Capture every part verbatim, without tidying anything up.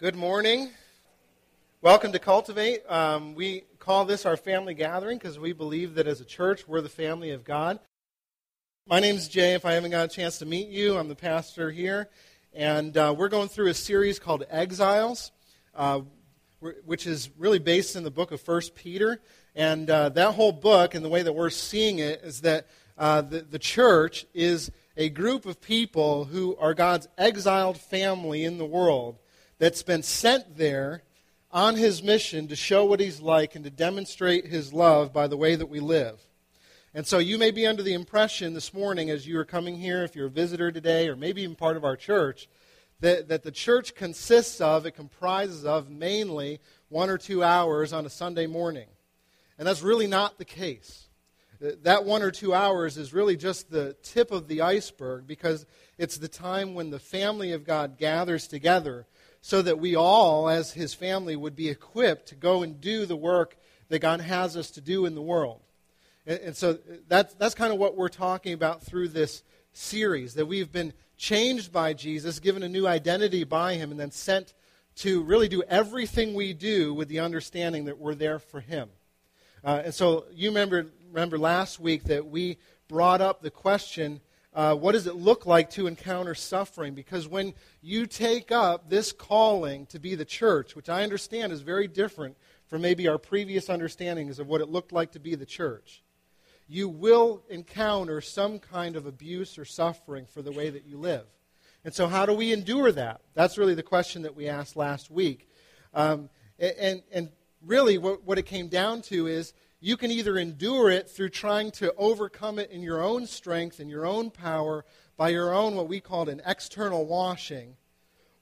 Good morning. Welcome to Cultivate. Um, we call this our family gathering because we believe that as a church, we're the family of God. My name's Jay. If I haven't got a chance to meet you, I'm the pastor here. And uh, we're going through a series called Exiles, uh, which is really based in the book of First Peter. And uh, that whole book, and the way that we're seeing it, is that uh, the, the church is a group of people who are God's exiled family in the world, that's been sent there on his mission to show what he's like and to demonstrate his love by the way that we live. And so you may be under the impression this morning as you are coming here, if you're a visitor today or maybe even part of our church, that, that the church consists of, it comprises of mainly one or two hours on a Sunday morning. And that's really not the case. That one or two hours is really just the tip of the iceberg because it's the time when the family of God gathers together so that we all, as his family, would be equipped to go and do the work that God has us to do in the world. And, and so that's, that's kind of what we're talking about through this series, that we've been changed by Jesus, given a new identity by him, and then sent to really do everything we do with the understanding that we're there for him. Uh, and so you remember, remember last week that we brought up the question, Uh, what does it look like to encounter suffering? Because when you take up this calling to be the church, which I understand is very different from maybe our previous understandings of what it looked like to be the church, you will encounter some kind of abuse or suffering for the way that you live. And so how do we endure that? That's really the question that we asked last week. Um, and, and really what, what it came down to is, you can either endure it through trying to overcome it in your own strength and your own power by your own what we called an external washing,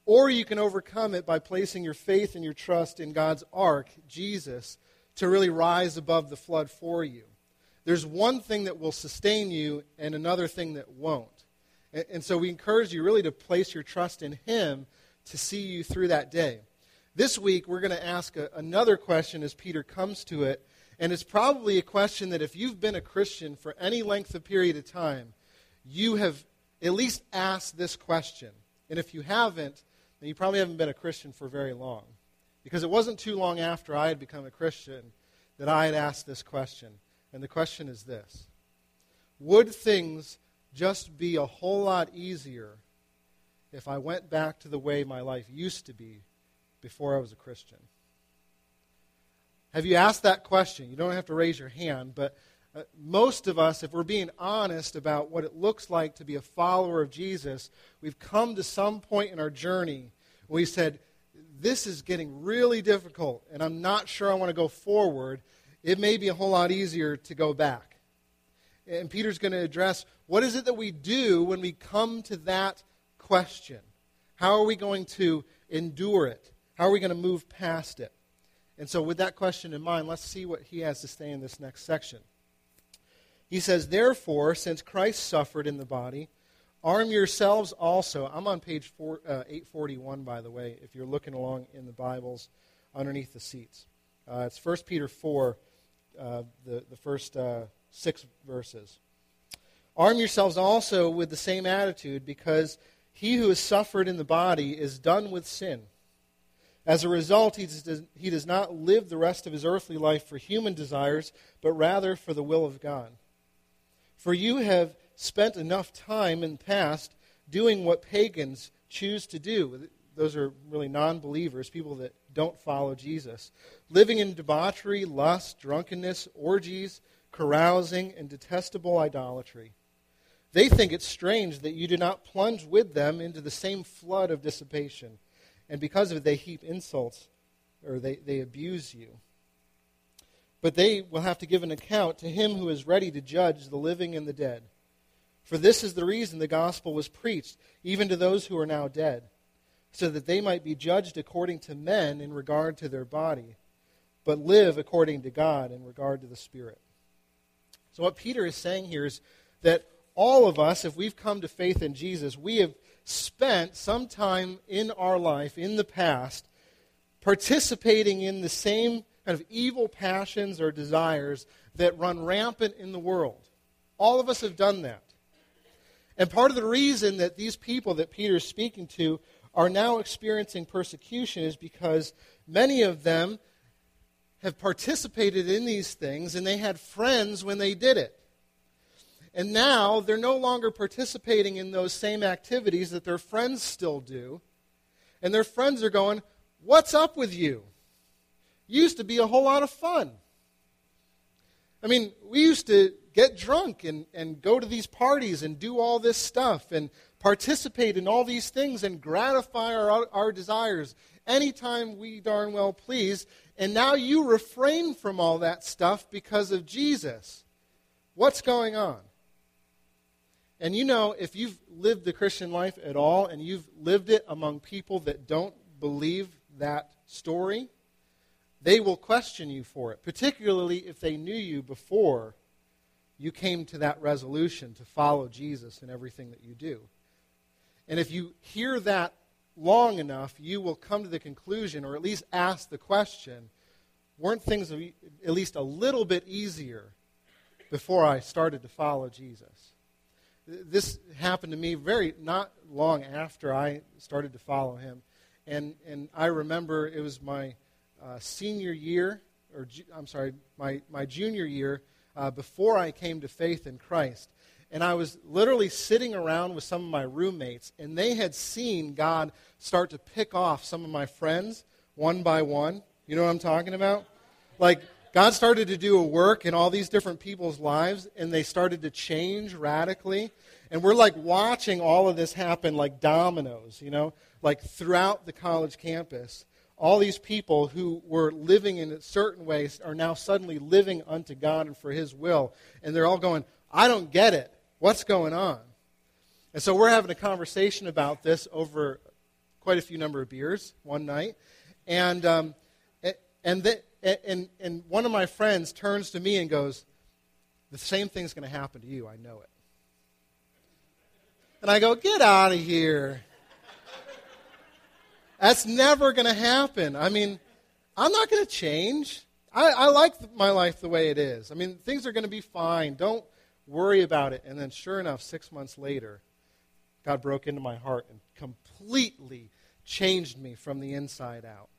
or you can overcome it by placing your faith and your trust in God's ark, Jesus, to really rise above the flood for you. There's one thing that will sustain you and another thing that won't. And so we encourage you really to place your trust in him to see you through that day. This week we're going to ask a, another question as Peter comes to it. And it's probably a question that if you've been a Christian for any length of period of time, you have at least asked this question. And if you haven't, then you probably haven't been a Christian for very long. Because it wasn't too long after I had become a Christian that I had asked this question. And the question is this: would things just be a whole lot easier if I went back to the way my life used to be before I was a Christian? Have you asked that question? You don't have to raise your hand, but uh, most of us, if we're being honest about what it looks like to be a follower of Jesus, we've come to some point in our journey where we said, this is getting really difficult, and I'm not sure I want to go forward. It may be a whole lot easier to go back. And Peter's going to address, what is it that we do when we come to that question? How are we going to endure it? How are we going to move past it? And so with that question in mind, let's see what he has to say in this next section. He says, therefore, since Christ suffered in the body, arm yourselves also. I'm on page four, uh, eight forty-one, by the way, if you're looking along in the Bibles underneath the seats. Uh, it's First Peter four, uh, the, the first uh, six verses. Arm yourselves also with the same attitude, because he who has suffered in the body is done with sin. As a result, he does, he does not live the rest of his earthly life for human desires, but rather for the will of God. For you have spent enough time in the past doing what pagans choose to do. Those are really non-believers, people that don't follow Jesus. Living in debauchery, lust, drunkenness, orgies, carousing, and detestable idolatry. They think it's strange that you do not plunge with them into the same flood of dissipation. And because of it, they heap insults, or they, they abuse you. But they will have to give an account to him who is ready to judge the living and the dead. For this is the reason the gospel was preached, even to those who are now dead, so that they might be judged according to men in regard to their body, but live according to God in regard to the Spirit. So what Peter is saying here is that all of us, if we've come to faith in Jesus, we have spent some time in our life, in the past, participating in the same kind of evil passions or desires that run rampant in the world. All of us have done that. And part of the reason that these people that Peter is speaking to are now experiencing persecution is because many of them have participated in these things, and they had friends when they did it. And now they're no longer participating in those same activities that their friends still do. And their friends are going, "What's up with you? Used to be a whole lot of fun. I mean, we used to get drunk and, and go to these parties and do all this stuff and participate in all these things and gratify our, our desires anytime we darn well please. And now you refrain from all that stuff because of Jesus. What's going on?" And you know, if you've lived the Christian life at all, and you've lived it among people that don't believe that story, they will question you for it, particularly if they knew you before you came to that resolution to follow Jesus in everything that you do. And if you hear that long enough, you will come to the conclusion, or at least ask the question, weren't things at least a little bit easier before I started to follow Jesus? This happened to me very not long after I started to follow him. And and I remember it was my uh, senior year, or ju- I'm sorry, my, my junior year, uh, before I came to faith in Christ. And I was literally sitting around with some of my roommates, and they had seen God start to pick off some of my friends one by one. You know what I'm talking about? Like, God started to do a work in all these different people's lives, and they started to change radically. And we're like watching all of this happen like dominoes, you know, like throughout the college campus. All these people who were living in certain ways are now suddenly living unto God and for his will. And they're all going, "I don't get it. What's going on?" And so we're having a conversation about this over quite a few number of beers one night. And um, and the, and and one of my friends turns to me and goes, "The same thing's going to happen to you. I know it." And I go, "Get out of here. That's never going to happen. I mean, I'm not going to change. I, I like my life the way it is. I mean, things are going to be fine. Don't worry about it." And then sure enough, six months later, God broke into my heart and completely changed me from the inside out.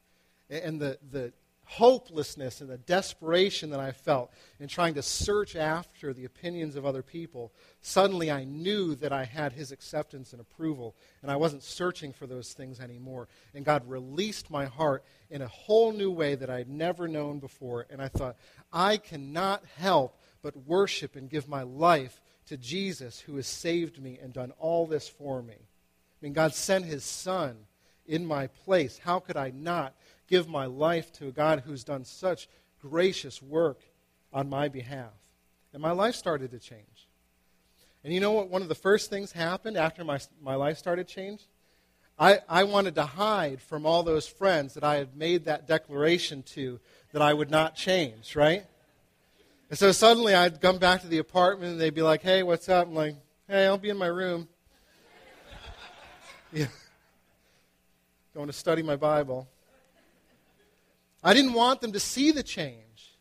And the, the hopelessness and the desperation that I felt in trying to search after the opinions of other people, suddenly I knew that I had his acceptance and approval, and I wasn't searching for those things anymore. And God released my heart in a whole new way that I had never known before. And I thought, I cannot help but worship and give my life to Jesus, who has saved me and done all this for me. I mean, God sent his son in my place. How could I not give my life to a God who's done such gracious work on my behalf? And my life started to change. And you know what? One of the first things happened after my my life started to change? I, I wanted to hide from all those friends that I had made that declaration to that I would not change, right? And so suddenly I'd come back to the apartment and they'd be like, "Hey, what's up?" I'm like, "Hey, I'll be in my room. Yeah. Going to study my Bible." I didn't want them to see the change,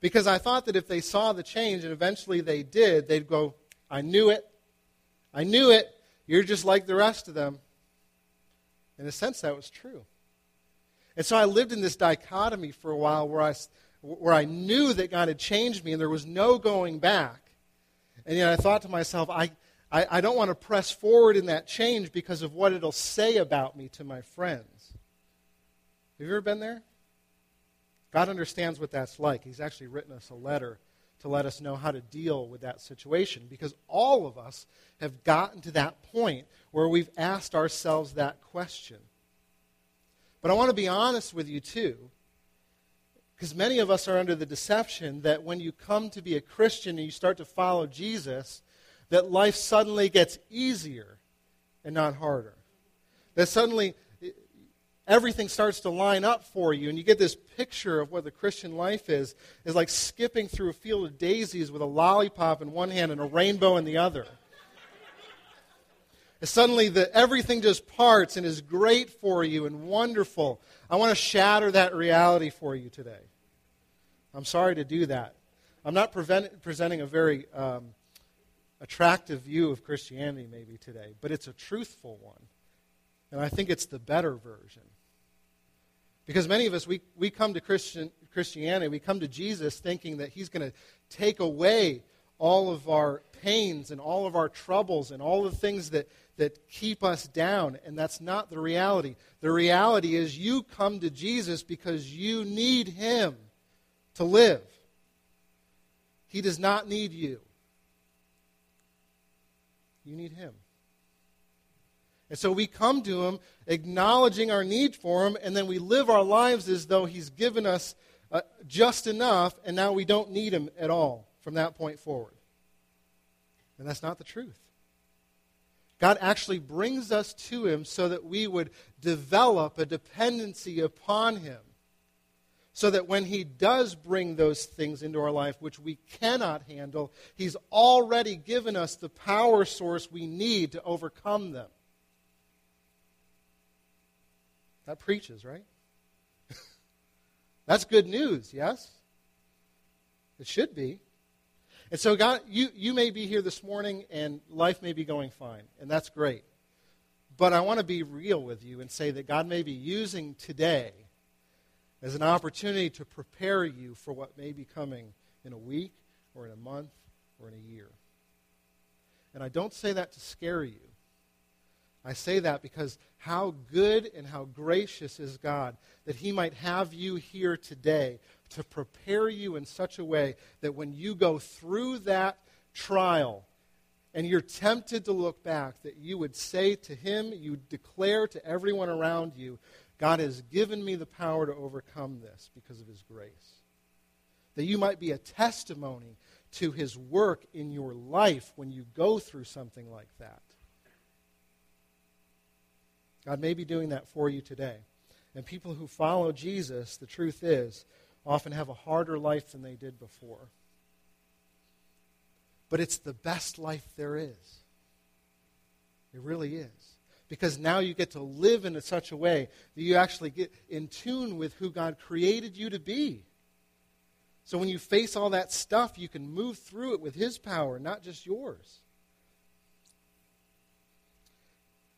because I thought that if they saw the change, and eventually they did, they'd go, "I knew it. I knew it. You're just like the rest of them." In a sense, that was true. And so I lived in this dichotomy for a while where I, where I knew that God had changed me and there was no going back. And yet I thought to myself, I, I, I don't want to press forward in that change because of what it'll say about me to my friends. Have you ever been there? God understands what that's like. He's actually written us a letter to let us know how to deal with that situation, because all of us have gotten to that point where we've asked ourselves that question. But I want to be honest with you too, because many of us are under the deception that when you come to be a Christian and you start to follow Jesus, that life suddenly gets easier and not harder. That suddenly everything starts to line up for you, and you get this picture of what the Christian life is, is like skipping through a field of daisies with a lollipop in one hand and a rainbow in the other. And suddenly the, everything just parts and is great for you and wonderful. I want to shatter that reality for you today. I'm sorry to do that. I'm not prevent, presenting a very um, attractive view of Christianity maybe today, but it's a truthful one. And I think it's the better version. Because many of us, we, we come to Christian Christianity, we come to Jesus thinking that he's going to take away all of our pains and all of our troubles and all the things that, that keep us down. And that's not the reality. The reality is you come to Jesus because you need him to live. He does not need you. You need him. And so we come to him acknowledging our need for him, and then we live our lives as though he's given us uh, just enough, and now we don't need him at all from that point forward. And that's not the truth. God actually brings us to him so that we would develop a dependency upon him, so that when he does bring those things into our life which we cannot handle, he's already given us the power source we need to overcome them. That preaches, right? That's good news, yes? It should be. And so God, you, you may be here this morning and life may be going fine, and that's great. But I want to be real with you and say that God may be using today as an opportunity to prepare you for what may be coming in a week or in a month or in a year. And I don't say that to scare you. I say that because how good and how gracious is God that he might have you here today to prepare you in such a way that when you go through that trial and you're tempted to look back, that you would say to him, you declare to everyone around you, God has given me the power to overcome this because of his grace. That you might be a testimony to his work in your life when you go through something like that. God may be doing that for you today. And people who follow Jesus, the truth is, often have a harder life than they did before. But it's the best life there is. It really is. Because now you get to live in such a way that you actually get in tune with who God created you to be. So when you face all that stuff, you can move through it with his power, not just yours.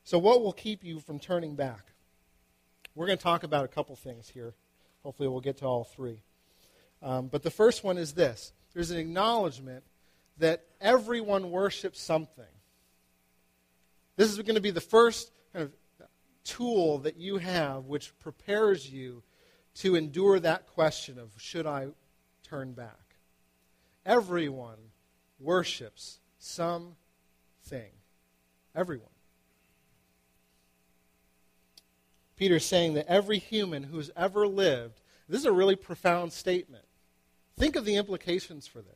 So what will keep you from turning back? We're going to talk about a couple things here. Hopefully we'll get to all three. Um, but the first one is this. There's an acknowledgement that everyone worships something. This is going to be the first kind of tool that you have which prepares you to endure that question of, should I turn back? Everyone worships something. Everyone. Peter's saying that every human who's ever lived, this is a really profound statement. Think of the implications for this.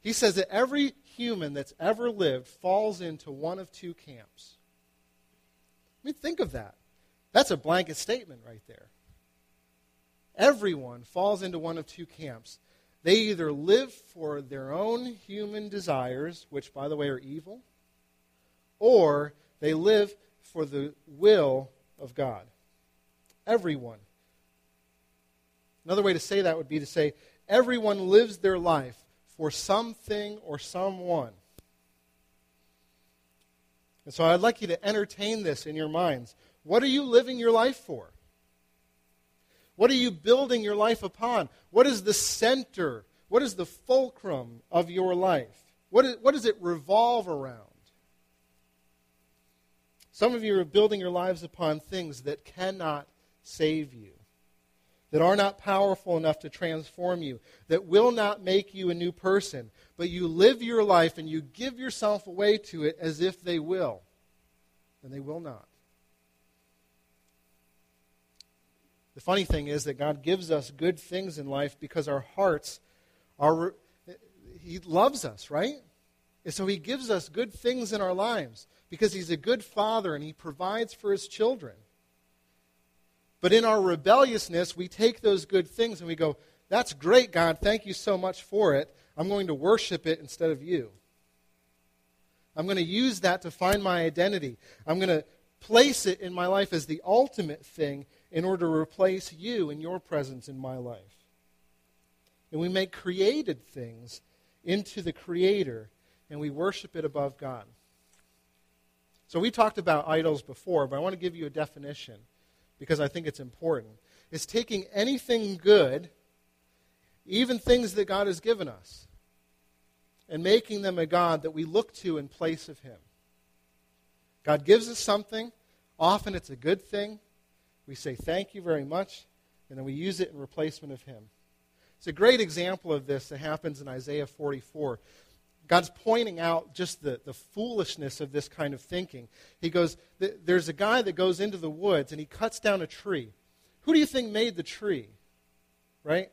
He says that every human that's ever lived falls into one of two camps. I mean, think of that. That's a blanket statement right there. Everyone falls into one of two camps. They either live for their own human desires, which, by the way, are evil, or they live for the will of of God. Everyone. Another way to say that would be to say everyone lives their life for something or someone. And so I'd like you to entertain this in your minds. What are you living your life for? What are you building your life upon? What is the center? What is the fulcrum of your life? What, is, what does it revolve around? Some of you are building your lives upon things that cannot save you, that are not powerful enough to transform you, that will not make you a new person, but you live your life and you give yourself away to it as if they will, and they will not. The funny thing is that God gives us good things in life because our hearts are, he loves us, right? And so he gives us good things in our lives because he's a good father and he provides for his children. But in our rebelliousness, we take those good things and we go, that's great, God, thank you so much for it. I'm going to worship it instead of you. I'm going to use that to find my identity. I'm going to place it in my life as the ultimate thing in order to replace you and your presence in my life. And we make created things into the creator, and we worship it above God. So we talked about idols before, but I want to give you a definition because I think it's important. It's taking anything good, even things that God has given us, and making them a god that we look to in place of him. God gives us something. Often it's a good thing. We say, thank you very much, and then we use it in replacement of him. It's a great example of this that happens in Isaiah forty-four. God's pointing out just the, the foolishness of this kind of thinking. He goes, there's a guy that goes into the woods, and he cuts down a tree. Who do you think made the tree? Right?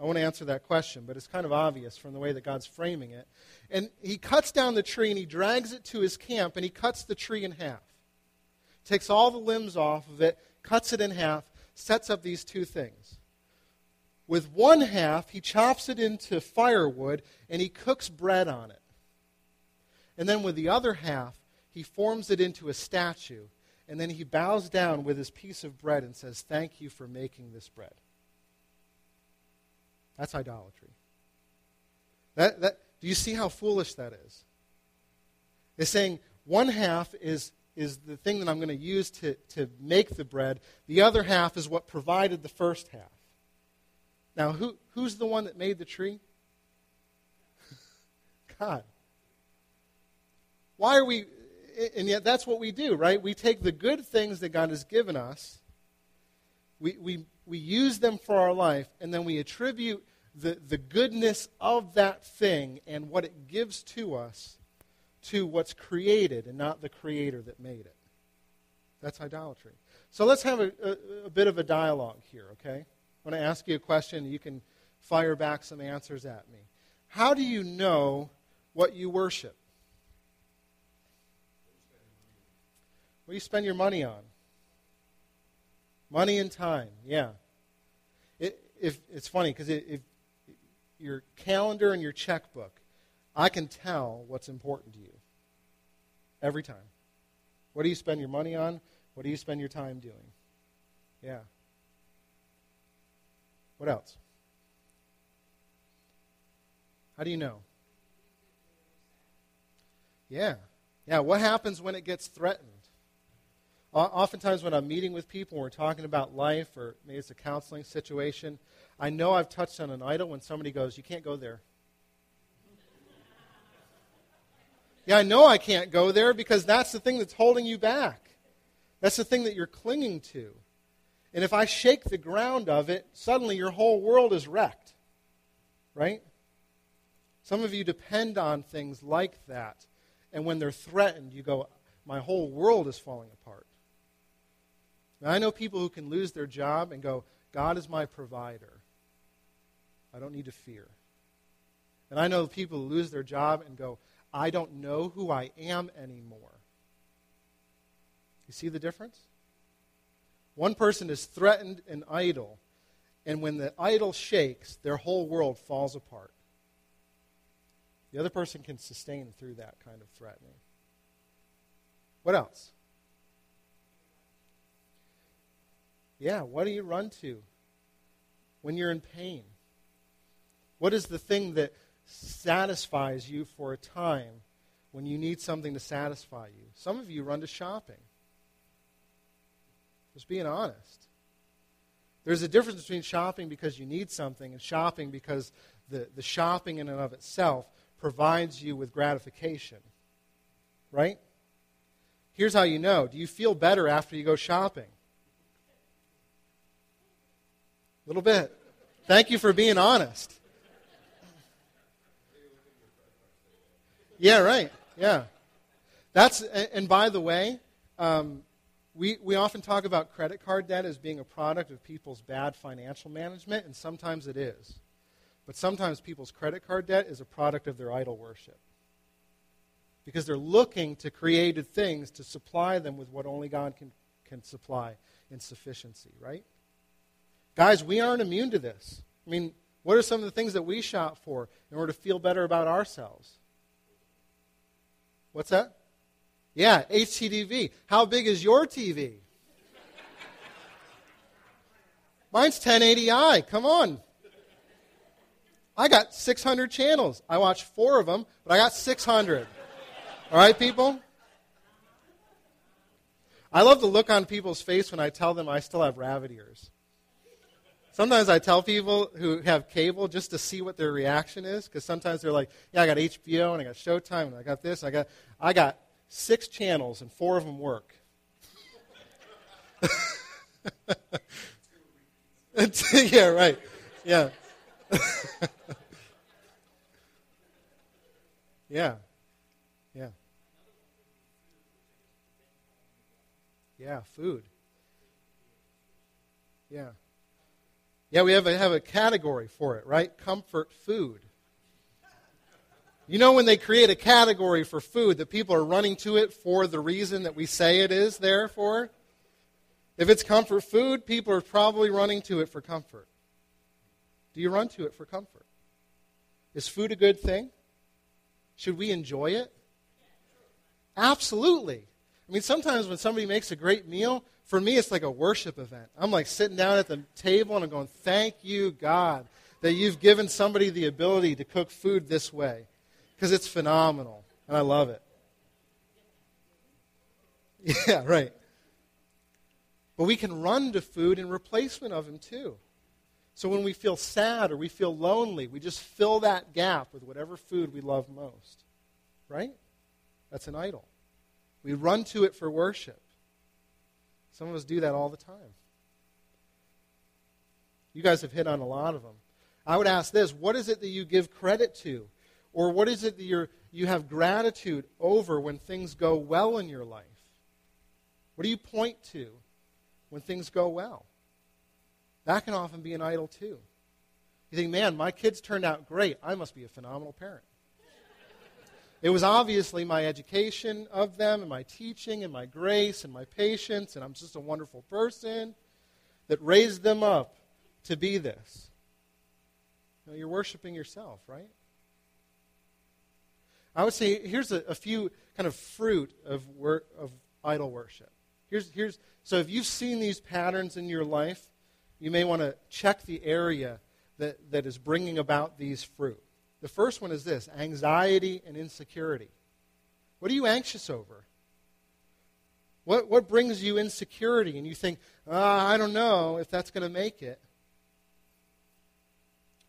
I won't answer that question, but it's kind of obvious from the way that God's framing it. And he cuts down the tree, and he drags it to his camp, and he cuts the tree in half. Takes all the limbs off of it, cuts it in half, sets up these two things. With one half, he chops it into firewood, and he cooks bread on it. And then with the other half, he forms it into a statue, and then he bows down with his piece of bread and says, thank you for making this bread. That's idolatry. That, that, do you see how foolish that is? It's saying one half is, is the thing that I'm going to use to, to make the bread. The other half is what provided the first half. Now, who, who's the one that made the tree? God. Why are we, and yet that's what we do, right? We take the good things that God has given us, we we We use them for our life, and then we attribute the, the goodness of that thing and what it gives to us to what's created and not the creator that made it. That's idolatry. So let's have a, a, a bit of a dialogue here, okay? I want to ask you a question, and you can fire back some answers at me. How do you know what you worship? What do you spend your money on? Money and time, yeah. It, if it's funny because it, if your calendar and your checkbook, I can tell what's important to you every time. What do you spend your money on? What do you spend your time doing? Yeah. What else? How do you know? Yeah. Yeah, what happens when it gets threatened? Oftentimes when I'm meeting with people and we're talking about life, or maybe it's a counseling situation, I know I've touched on an idol when somebody goes, you can't go there. Yeah, I know I can't go there because that's the thing that's holding you back. That's the thing that you're clinging to. And if I shake the ground of it, suddenly your whole world is wrecked. Right? Some of you depend on things like that. And when they're threatened, you go, my whole world is falling apart. Now, I know people who can lose their job and go, God is my provider. I don't need to fear. And I know people who lose their job and go, I don't know who I am anymore. You see the difference? One person is threatened an idol, and when the idol shakes, their whole world falls apart. The other person can sustain through that kind of threatening. What else? Yeah, what do you run to when you're in pain? What is the thing that satisfies you for a time when you need something to satisfy you? Some of you run to shopping. Just being honest. There's a difference between shopping because you need something and shopping because the, the shopping in and of itself provides you with gratification. Right? Here's how you know. Do you feel better after you go shopping? A little bit. Thank you for being honest. Yeah, right. Yeah. That's, and by the way, um, we, we often talk about credit card debt as being a product of people's bad financial management, and sometimes it is. But sometimes people's credit card debt is a product of their idol worship. Because they're looking to created things to supply them with what only God can, can supply in sufficiency, right? Guys, we aren't immune to this. I mean, what are some of the things that we shop for in order to feel better about ourselves? What's that? Yeah, H D T V. How big is your T V? Mine's ten eighty i. Come on. I got six hundred channels. I watch four of them, but I got six hundred. All right, people? I love the look on people's face when I tell them I still have rabbit ears. Sometimes I tell people who have cable just to see what their reaction is, because sometimes they're like, yeah, I got H B O, and I got Showtime, and I got this, and I got I got six channels, and four of them work. Yeah, right. Yeah. Yeah. Yeah. Yeah, food. Yeah. Yeah, we have a, have a category for it, right? Comfort food. You know, when they create a category for food, that people are running to it for the reason that we say it is there for. If it's comfort food, people are probably running to it for comfort. Do you run to it for comfort? Is food a good thing? Should we enjoy it? Absolutely. I mean, sometimes when somebody makes a great meal, for me, it's like a worship event. I'm like sitting down at the table and I'm going, thank you, God, that you've given somebody the ability to cook food this way, because it's phenomenal, and I love it. Yeah, right. But we can run to food in replacement of him too. So when we feel sad or we feel lonely, we just fill that gap with whatever food we love most, right? That's an idol. We run to it for worship. Some of us do that all the time. You guys have hit on a lot of them. I would ask this: what is it that you give credit to? Or what is it that you're, you have gratitude over when things go well in your life? What do you point to when things go well? That can often be an idol too. You think, man, my kids turned out great. I must be a phenomenal parent. It was obviously my education of them and my teaching and my grace and my patience, and I'm just a wonderful person that raised them up to be this. Now, you're worshiping yourself, right? I would say here's a, a few kind of fruit of, wor- of idol worship. Here's here's so if you've seen these patterns in your life, you may want to check the area that, that is bringing about these fruit. The first one is this: anxiety and insecurity. What are you anxious over? What what brings you insecurity? And you think, ah, I don't know if that's going to make it.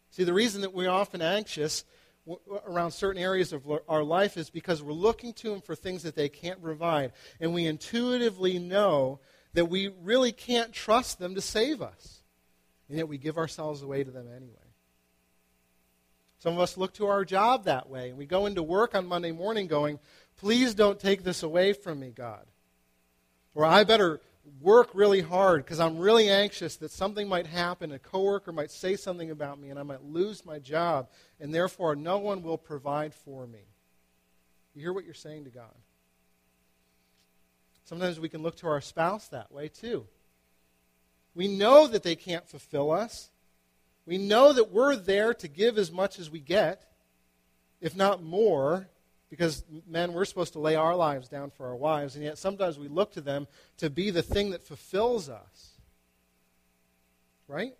See, the reason that we're often anxious w- around certain areas of lo- our life is because we're looking to them for things that they can't provide. And we intuitively know that we really can't trust them to save us. And yet we give ourselves away to them anyway. Some of us look to our job that way, and we go into work on Monday morning going, please don't take this away from me, God. Or I better work really hard because I'm really anxious that something might happen, a coworker might say something about me, and I might lose my job, and therefore no one will provide for me. You hear what you're saying to God? Sometimes we can look to our spouse that way too. We know that they can't fulfill us. We know that we're there to give as much as we get, if not more, because men, we're supposed to lay our lives down for our wives, and yet sometimes we look to them to be the thing that fulfills us. Right?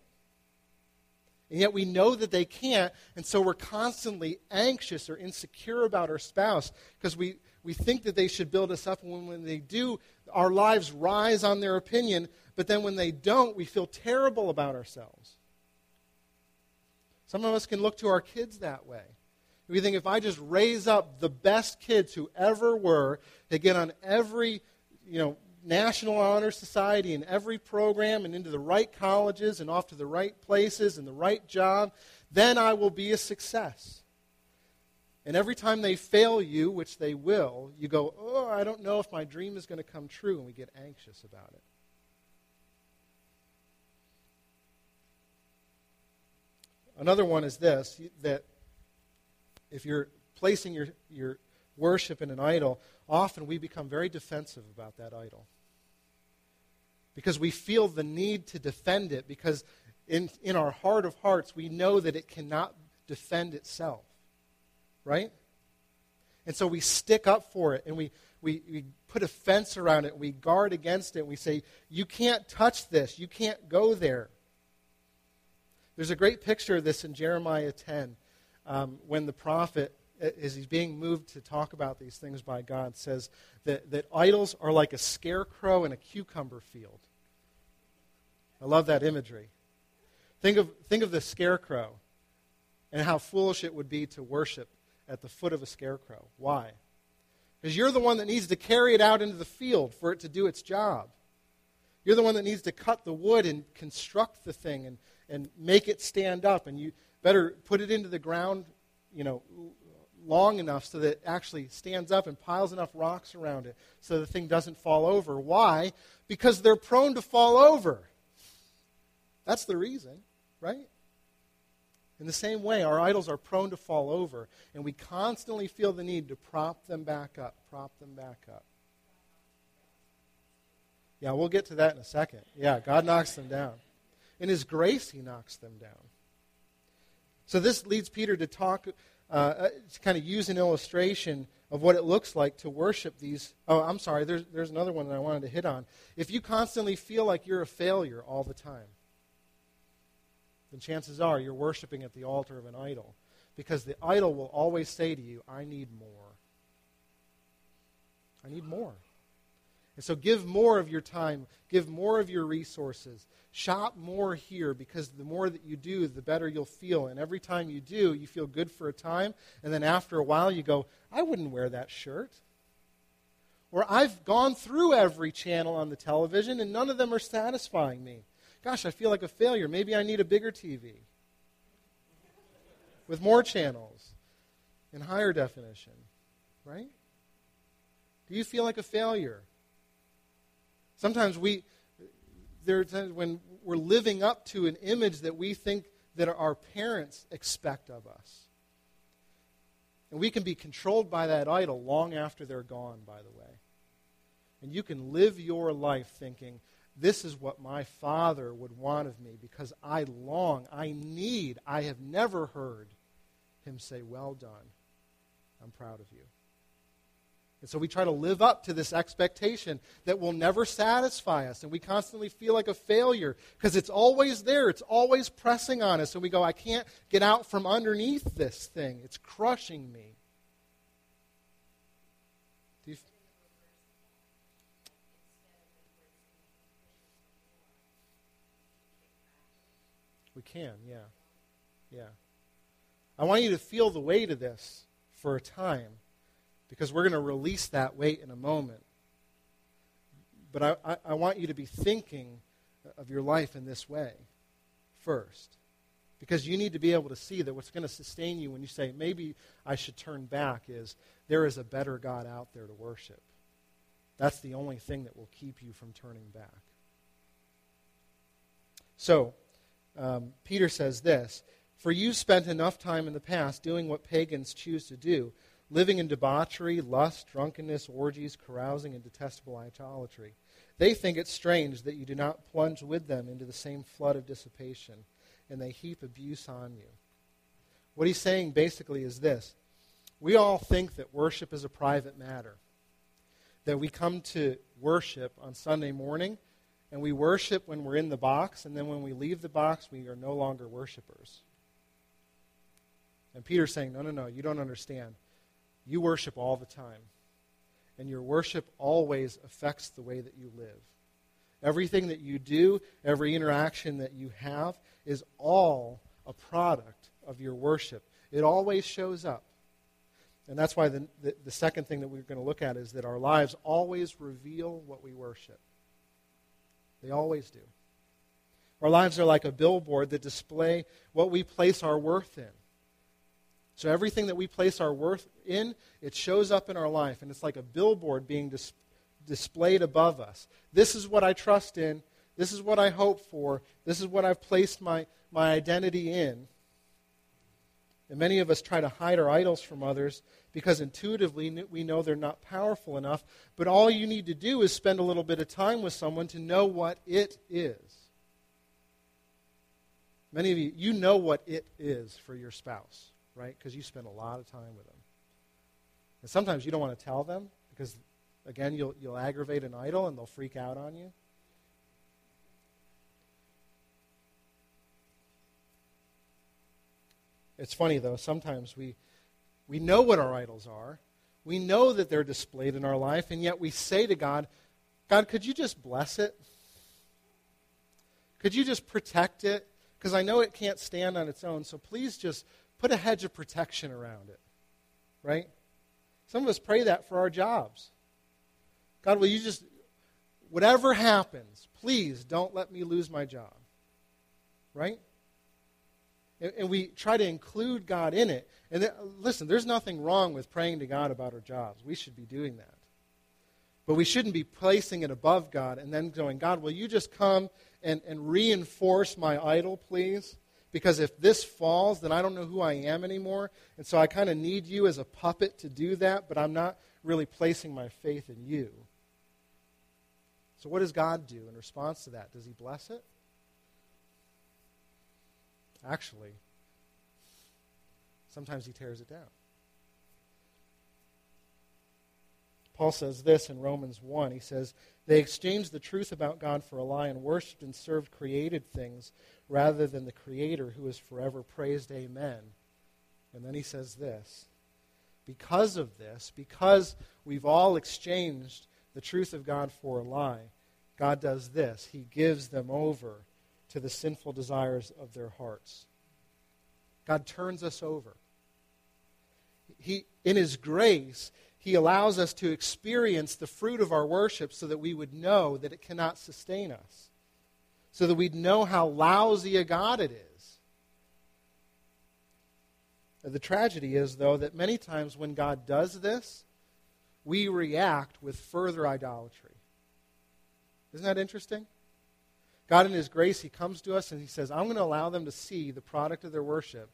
And yet we know that they can't, and so we're constantly anxious or insecure about our spouse because we, we think that they should build us up, and when, when they do, our lives rise on their opinion, but then when they don't, we feel terrible about ourselves. Some of us can look to our kids that way. We think, if I just raise up the best kids who ever were, they get on every, you know, National Honor Society and every program and into the right colleges and off to the right places and the right job, then I will be a success. And every time they fail you, which they will, you go, oh, I don't know if my dream is going to come true, and we get anxious about it. Another one is this, that if you're placing your, your worship in an idol, often we become very defensive about that idol. Because we feel the need to defend it, because in, in our heart of hearts, we know that it cannot defend itself. Right? And so we stick up for it, and we, we, we put a fence around it, we guard against it, and we say, you can't touch this, you can't go there. There's a great picture of this in Jeremiah ten um, when the prophet as he's being moved to talk about these things by God, says that, that idols are like a scarecrow in a cucumber field. I love that imagery. Think of, think of the scarecrow and how foolish it would be to worship at the foot of a scarecrow. Why? Because you're the one that needs to carry it out into the field for it to do its job. You're the one that needs to cut the wood and construct the thing and, and make it stand up. And you better put it into the ground, you know, long enough so that it actually stands up and piles enough rocks around it so the thing doesn't fall over. Why? Because they're prone to fall over. That's the reason, right? In the same way, our idols are prone to fall over, and we constantly feel the need to prop them back up, prop them back up. Yeah, we'll get to that in a second. Yeah, God knocks them down. In His grace, He knocks them down. So this leads Peter to talk, uh, to kind of use an illustration of what it looks like to worship these. Oh, I'm sorry, there's, there's another one that I wanted to hit on. If you constantly feel like you're a failure all the time, then chances are you're worshiping at the altar of an idol, because the idol will always say to you, I need more. I need more. And so give more of your time, give more of your resources, shop more here, because the more that you do, the better you'll feel. And every time you do, you feel good for a time, and then after a while you go, I wouldn't wear that shirt. Or I've gone through every channel on the television, and none of them are satisfying me. Gosh, I feel like a failure. Maybe I need a bigger T V with more channels and higher definition, right? Do you feel like a failure? Sometimes we, there are times when we're living up to an image that we think that our parents expect of us. And we can be controlled by that idol long after they're gone, by the way. And you can live your life thinking, this is what my father would want of me, because I long, I need, I have never heard him say, well done, I'm proud of you. And so we try to live up to this expectation that will never satisfy us, and we constantly feel like a failure because it's always there, it's always pressing on us, and we go, I can't get out from underneath this thing, it's crushing me. We can, yeah. Yeah. I want you to feel the weight of this for a time, because we're going to release that weight in a moment. But I, I, I want you to be thinking of your life in this way first, because you need to be able to see that what's going to sustain you when you say, maybe I should turn back, is there is a better God out there to worship. That's the only thing that will keep you from turning back. So, Um, Peter says this, for you spent enough time in the past doing what pagans choose to do, living in debauchery, lust, drunkenness, orgies, carousing, and detestable idolatry. They think it strange that you do not plunge with them into the same flood of dissipation, and they heap abuse on you. What he's saying basically is this. We all think that worship is a private matter, that we come to worship on Sunday morning, and we worship when we're in the box, and then when we leave the box, we are no longer worshipers. And Peter's saying, no, no, no, you don't understand. You worship all the time. And your worship always affects the way that you live. Everything that you do, every interaction that you have, is all a product of your worship. It always shows up. And that's why the, the, the second thing that we're going to look at is that our lives always reveal what we worship. They always do. Our lives are like a billboard that display what we place our worth in. So everything that we place our worth in, it shows up in our life, and it's like a billboard being dis- displayed above us. This is what I trust in. This is what I hope for. This is what I've placed my, my identity in. And many of us try to hide our idols from others because intuitively we know they're not powerful enough, but all you need to do is spend a little bit of time with someone to know what it is. Many of you, you know what it is for your spouse, right? Because you spend a lot of time with them. And sometimes you don't want to tell them because, again, you'll, you'll aggravate an idol and they'll freak out on you. It's funny, though. Sometimes we, We know what our idols are. We know that they're displayed in our life, and yet we say to God, God, could you just bless it? Could you just protect it? Because I know it can't stand on its own, so please just put a hedge of protection around it, right? Some of us pray that for our jobs. God, will you just, whatever happens, please don't let me lose my job, right? And, and we try to include God in it. And th- listen, there's nothing wrong with praying to God about our jobs. We should be doing that. But we shouldn't be placing it above God and then going, God, will you just come and, and reinforce my idol, please? Because if this falls, then I don't know who I am anymore. And so I kind of need you as a puppet to do that, but I'm not really placing my faith in you. So what does God do in response to that? Does he bless it? Actually, sometimes he tears it down. Paul says this in Romans one. He says, they exchanged the truth about God for a lie and worshipped and served created things rather than the Creator who is forever praised. Amen. And then he says this, because of this, because we've all exchanged the truth of God for a lie, God does this. He gives them over to the sinful desires of their hearts. God turns us over. He, in his grace, he allows us to experience the fruit of our worship so that we would know that it cannot sustain us, so that we'd know how lousy a God it is. The tragedy is, though, that many times when God does this, we react with further idolatry. Isn't that interesting? God in his grace, he comes to us and he says, I'm going to allow them to see the product of their worship.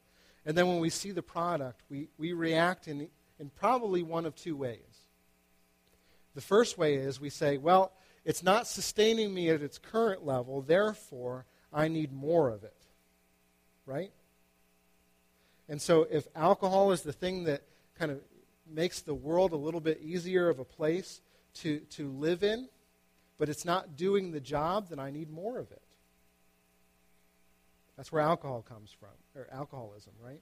And then when we see the product, we, we react in, in probably one of two ways. The first way is we say, well, it's not sustaining me at its current level, therefore I need more of it, right? And so if alcohol is the thing that kind of makes the world a little bit easier of a place to, to live in, but it's not doing the job, then I need more of it. That's where alcohol comes from, or alcoholism, right?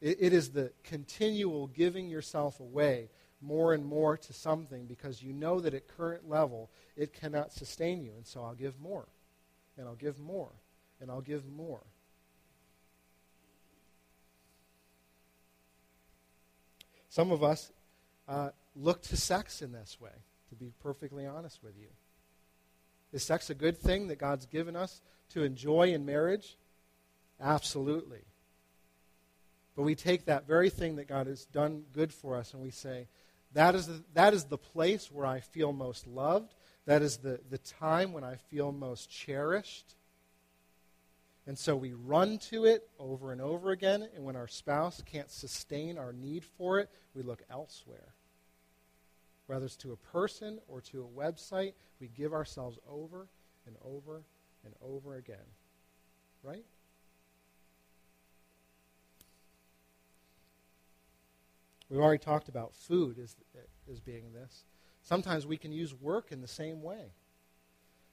It, it is the continual giving yourself away more and more to something because you know that at current level it cannot sustain you, and so I'll give more, and I'll give more, and I'll give more. Some of us uh, look to sex in this way, to be perfectly honest with you. Is sex a good thing that God's given us to enjoy in marriage? Absolutely. But we take that very thing that God has done good for us and we say, that is the, that is the place where I feel most loved. That is the, the time when I feel most cherished. And so we run to it over and over again, and when our spouse can't sustain our need for it, we look elsewhere. Whether it's to a person or to a website, we give ourselves over and over and over again. Right? We've already talked about food as, as being this. Sometimes we can use work in the same way.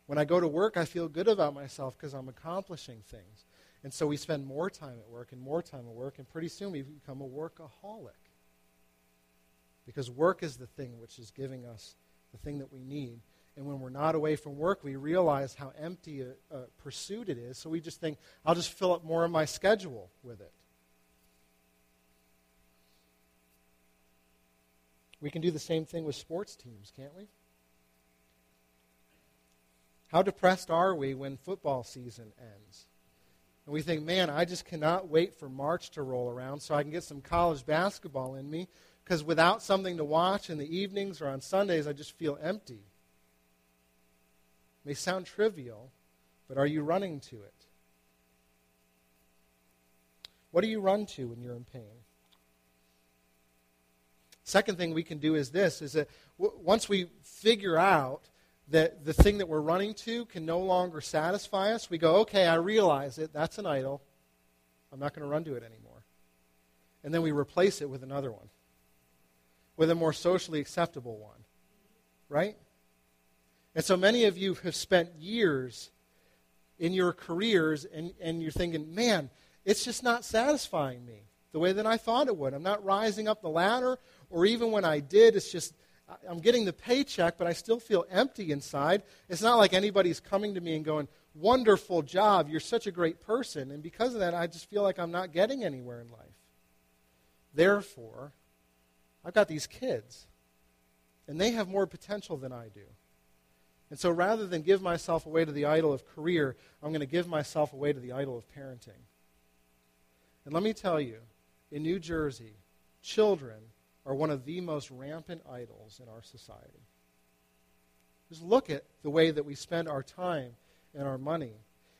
When I go to work, I feel good about myself because I'm accomplishing things. And so we spend more time at work and more time at work, and pretty soon we become a workaholic. Because work is the thing which is giving us the thing that we need. And when we're not away from work, we realize how empty a, a pursuit it is. So we just think, I'll just fill up more of my schedule with it. We can do the same thing with sports teams, can't we? How depressed are we when football season ends? And we think, man, I just cannot wait for March to roll around so I can get some college basketball in me. Because without something to watch in the evenings or on Sundays, I just feel empty. It may sound trivial, but are you running to it? What do you run to when you're in pain? Second thing we can do is this, is that w- once we figure out that the thing that we're running to can no longer satisfy us, we go, okay, I realize it, that's an idol. I'm not going to run to it anymore. And then we replace it with another one. With a more socially acceptable one, right? And so many of you have spent years in your careers and, and you're thinking, man, it's just not satisfying me. the way that I thought it would. I'm not rising up the ladder, or even when I did, it's just I'm getting the paycheck, but I still feel empty inside. It's not like anybody's coming to me and going, wonderful job, you're such a great person. And because of that, I just feel like I'm not getting anywhere in life. Therefore, I've got these kids, and they have more potential than I do. And so rather than give myself away to the idol of career, I'm going to give myself away to the idol of parenting. And let me tell you, in New Jersey, children are one of the most rampant idols in our society. Just look at the way that we spend our time and our money.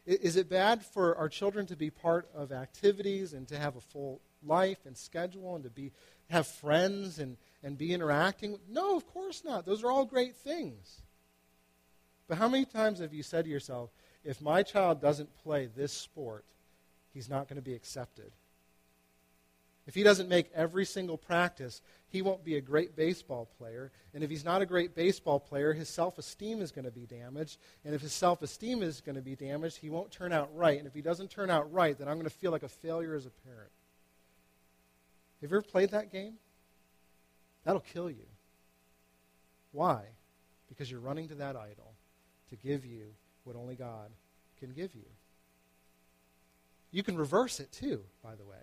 Is it bad for our children to be part of activities and to have a full life and schedule and to be have friends and, and be interacting? No, of course not. Those are all great things. But how many times have you said to yourself, if my child doesn't play this sport, he's not going to be accepted? If he doesn't make every single practice, he won't be a great baseball player. And if he's not a great baseball player, his self-esteem is going to be damaged. And if his self-esteem is going to be damaged, he won't turn out right. And if he doesn't turn out right, then I'm going to feel like a failure as a parent. Have you ever played that game? That'll kill you. Why? Because you're running to that idol to give you what only God can give you. You can reverse it too, by the way.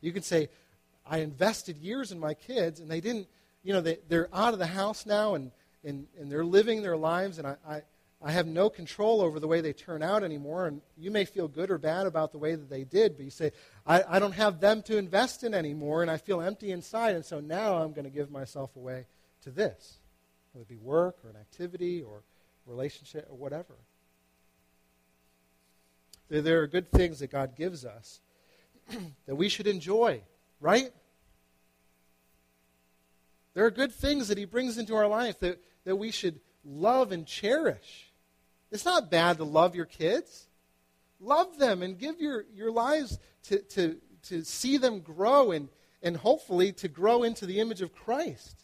You can say, I invested years in my kids, and they didn't, you know, they, they're out of the house now, and, and, and they're living their lives, and I, I, I have no control over the way they turn out anymore. And you may feel good or bad about the way that they did, but you say, I, I don't have them to invest in anymore, and I feel empty inside, and so now I'm going to give myself away to this. Whether it be work or an activity or relationship or whatever. There, there are good things that God gives us that we should enjoy, right? There are good things that he brings into our life that, that we should love and cherish. It's not bad to love your kids. Love them and give your, your lives to, to, to see them grow and, and hopefully to grow into the image of Christ.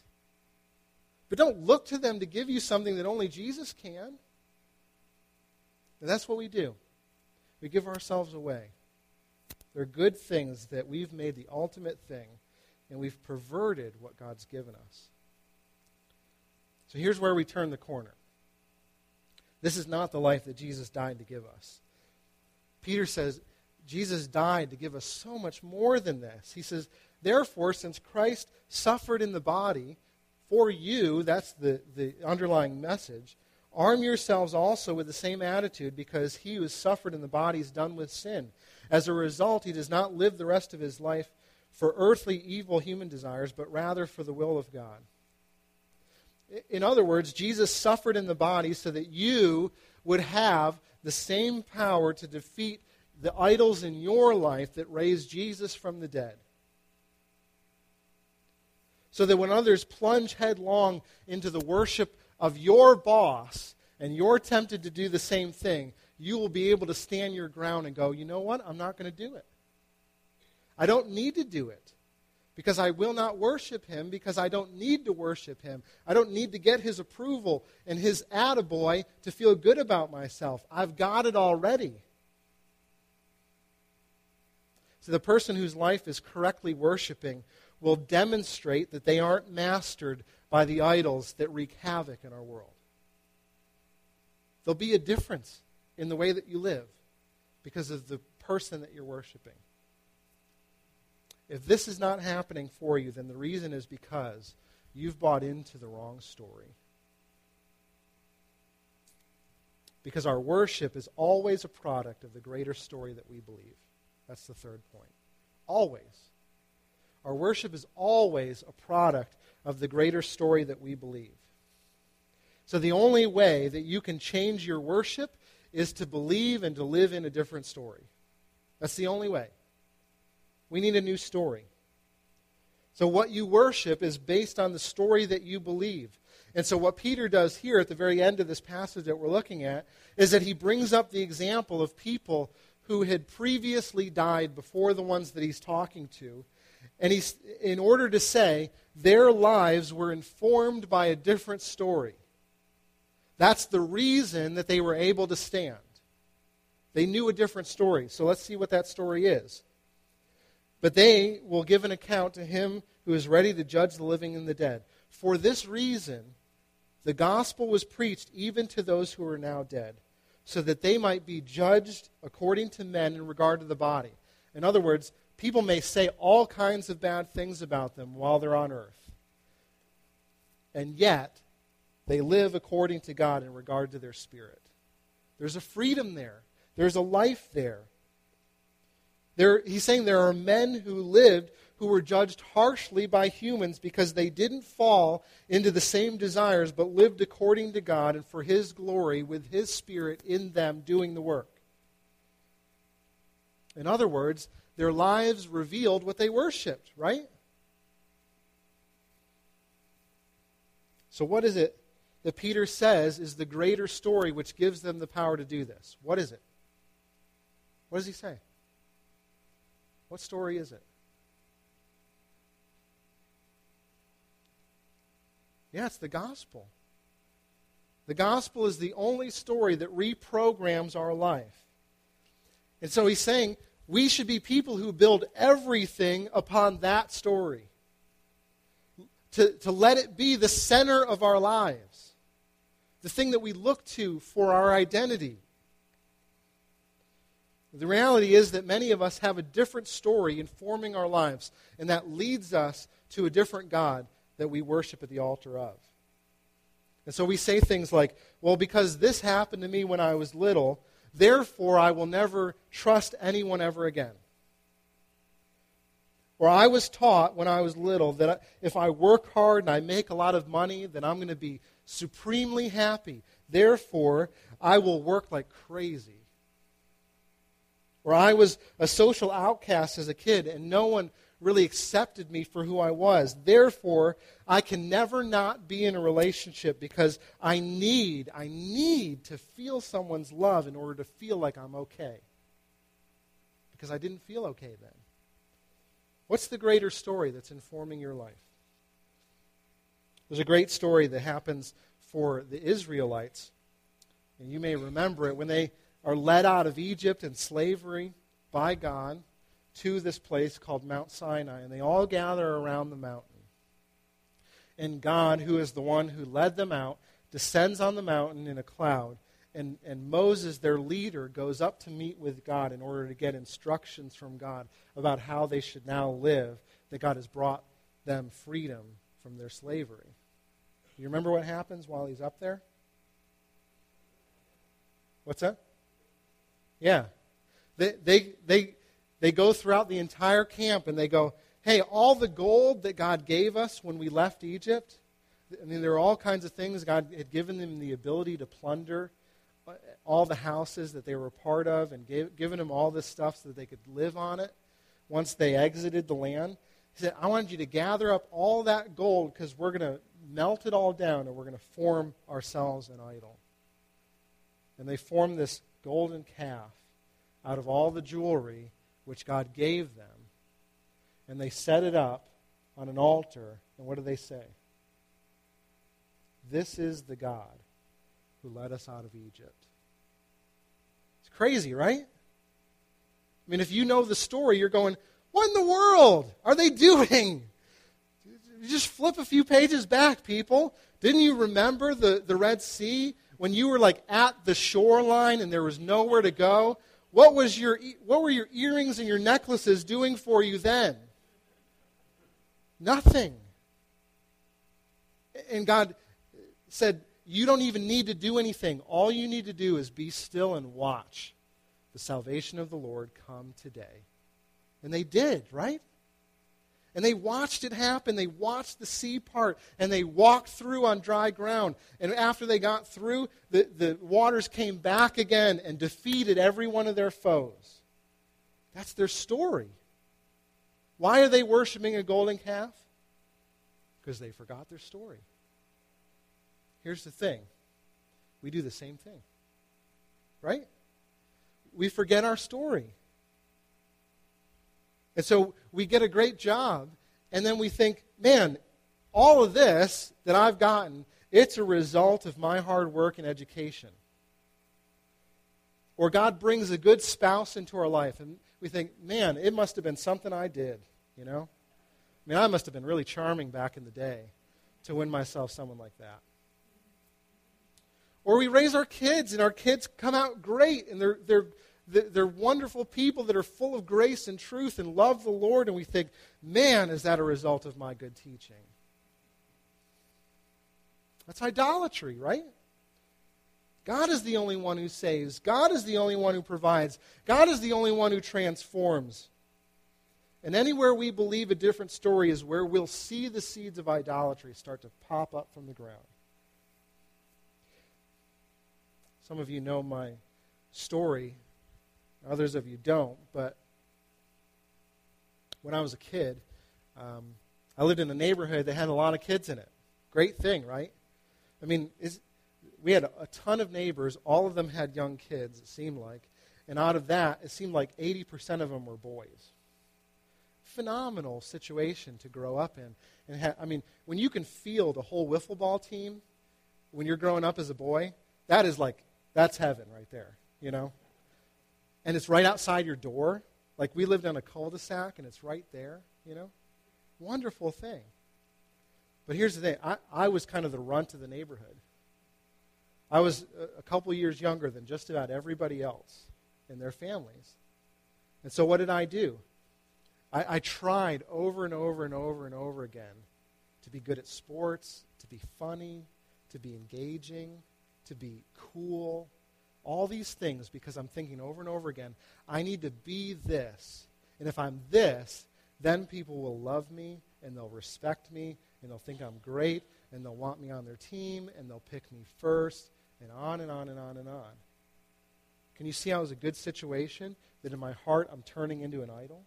But don't look to them to give you something that only Jesus can. And that's what we do. We give ourselves away. They're good things that we've made the ultimate thing, and we've perverted what God's given us. So here's where we turn the corner. This is not the life that Jesus died to give us. Peter says, Jesus died to give us so much more than this. He says, therefore, since Christ suffered in the body for you, that's the, the underlying message, arm yourselves also with the same attitude, because he who has suffered in the body is done with sin. As a result, he does not live the rest of his life for earthly evil human desires, but rather for the will of God. In other words, Jesus suffered in the body so that you would have the same power to defeat the idols in your life that raised Jesus from the dead. So that when others plunge headlong into the worship of your boss and you're tempted to do the same thing, you will be able to stand your ground and go, you know what? I'm not going to do it. I don't need to do it because I will not worship him, because I don't need to worship him. I don't need to get his approval and his attaboy to feel good about myself. I've got it already. So the person whose life is correctly worshiping will demonstrate that they aren't mastered by the idols that wreak havoc in our world. There'll be a difference in the way that you live because of the person that you're worshiping. If this is not happening for you, then the reason is because you've bought into the wrong story. Because our worship is always a product of the greater story that we believe. That's the third point. Always. Our worship is always a product of the greater story that we believe. So the only way that you can change your worship is to believe and to live in a different story. That's the only way. We need a new story. So what you worship is based on the story that you believe. And so what Peter does here at the very end of this passage that we're looking at is that he brings up the example of people who had previously died before the ones that he's talking to. And he's, in order to say their lives were informed by a different story. That's the reason that they were able to stand. They knew a different story. So let's see what that story is. But they will give an account to him who is ready to judge the living and the dead. For this reason, the gospel was preached even to those who are now dead, so that they might be judged according to men in regard to the body. In other words, people may say all kinds of bad things about them while they're on earth. And yet, they live according to God in regard to their spirit. There's a freedom there. There's a life there. There, he's saying there are men who lived who were judged harshly by humans because they didn't fall into the same desires but lived according to God and for his glory with his spirit in them doing the work. In other words, their lives revealed what they worshipped, right? So what is it that Peter says is the greater story which gives them the power to do this? What is it? What does he say? What story is it? Yeah, it's the gospel. The gospel is the only story that reprograms our life. And so he's saying we should be people who build everything upon that story. To, to let it be the center of our lives. The thing that we look to for our identity. The reality is that many of us have a different story informing our lives, and that leads us to a different God that we worship at the altar of. And so we say things like, well, because this happened to me when I was little, therefore I will never trust anyone ever again. Or I was taught when I was little that if I work hard and I make a lot of money, then I'm going to be supremely happy. Therefore, I will work like crazy. Or I was a social outcast as a kid and no one really accepted me for who I was. Therefore, I can never not be in a relationship because I need, I need to feel someone's love in order to feel like I'm okay. Because I didn't feel okay then. What's the greater story that's informing your life? There's a great story that happens for the Israelites. And you may remember it when they are led out of Egypt and slavery by God to this place called Mount Sinai, and they all gather around the mountain. And God, who is the one who led them out, descends on the mountain in a cloud, and, and Moses, their leader, goes up to meet with God in order to get instructions from God about how they should now live, that God has brought them freedom from their slavery. You remember what happens while he's up there? What's that? Yeah. They... they, they They go throughout the entire camp and they go, hey, all the gold that God gave us when we left Egypt, I mean, there were all kinds of things. God had given them the ability to plunder all the houses that they were a part of and gave, given them all this stuff so that they could live on it once they exited the land. He said, I wanted you to gather up all that gold because we're going to melt it all down and we're going to form ourselves an idol. And they formed this golden calf out of all the jewelry which God gave them, and they set it up on an altar, and what do they say? This is the God who led us out of Egypt. It's crazy, right? I mean, if you know the story, you're going, what in the world are they doing? Just flip a few pages back, people. Didn't you remember the, the Red Sea when you were like at the shoreline and there was nowhere to go? What was your, what were your earrings and your necklaces doing for you then? Nothing. And God said, you don't even need to do anything. All you need to do is be still and watch the salvation of the Lord come today. And they did, right? And they watched it happen. They watched the sea part, and they walked through on dry ground. And after they got through, the, the waters came back again and defeated every one of their foes. That's their story. Why are they worshiping a golden calf? Because they forgot their story. Here's the thing. We do the same thing. Right? We forget our story. And so we get a great job, and then we think, man, all of this that I've gotten, it's a result of my hard work and education. Or God brings a good spouse into our life, and we think, man, it must have been something I did, you know? I mean, I must have been really charming back in the day to win myself someone like that. Or we raise our kids, and our kids come out great, and they're they're they're wonderful people that are full of grace and truth and love the Lord, and we think, man, is that a result of my good teaching? That's idolatry, right? God is the only one who saves. God is the only one who provides. God is the only one who transforms. And anywhere we believe a different story is where we'll see the seeds of idolatry start to pop up from the ground. Some of you know my story. Others of you don't. But when I was a kid, um, I lived in a neighborhood that had a lot of kids in it. Great thing, right? I mean, is, we had a ton of neighbors. All of them had young kids, it seemed like. And out of that, it seemed like eighty percent of them were boys. Phenomenal situation to grow up in. And ha- I mean, when you can field a whole wiffle ball team when you're growing up as a boy, that is like, that's heaven right there, you know? And it's right outside your door. Like, we lived on a cul-de-sac, and it's right there, you know? Wonderful thing. But here's the thing. I, I was kind of the runt of the neighborhood. I was a, a couple years younger than just about everybody else and their families. And so what did I do? I, I tried over and over and over and over again to be good at sports, to be funny, to be engaging, to be cool, all these things, because I'm thinking over and over again, I need to be this. And if I'm this, then people will love me, and they'll respect me, and they'll think I'm great, and they'll want me on their team, and they'll pick me first, and on and on and on and on. Can you see how it was a good situation that in my heart I'm turning into an idol?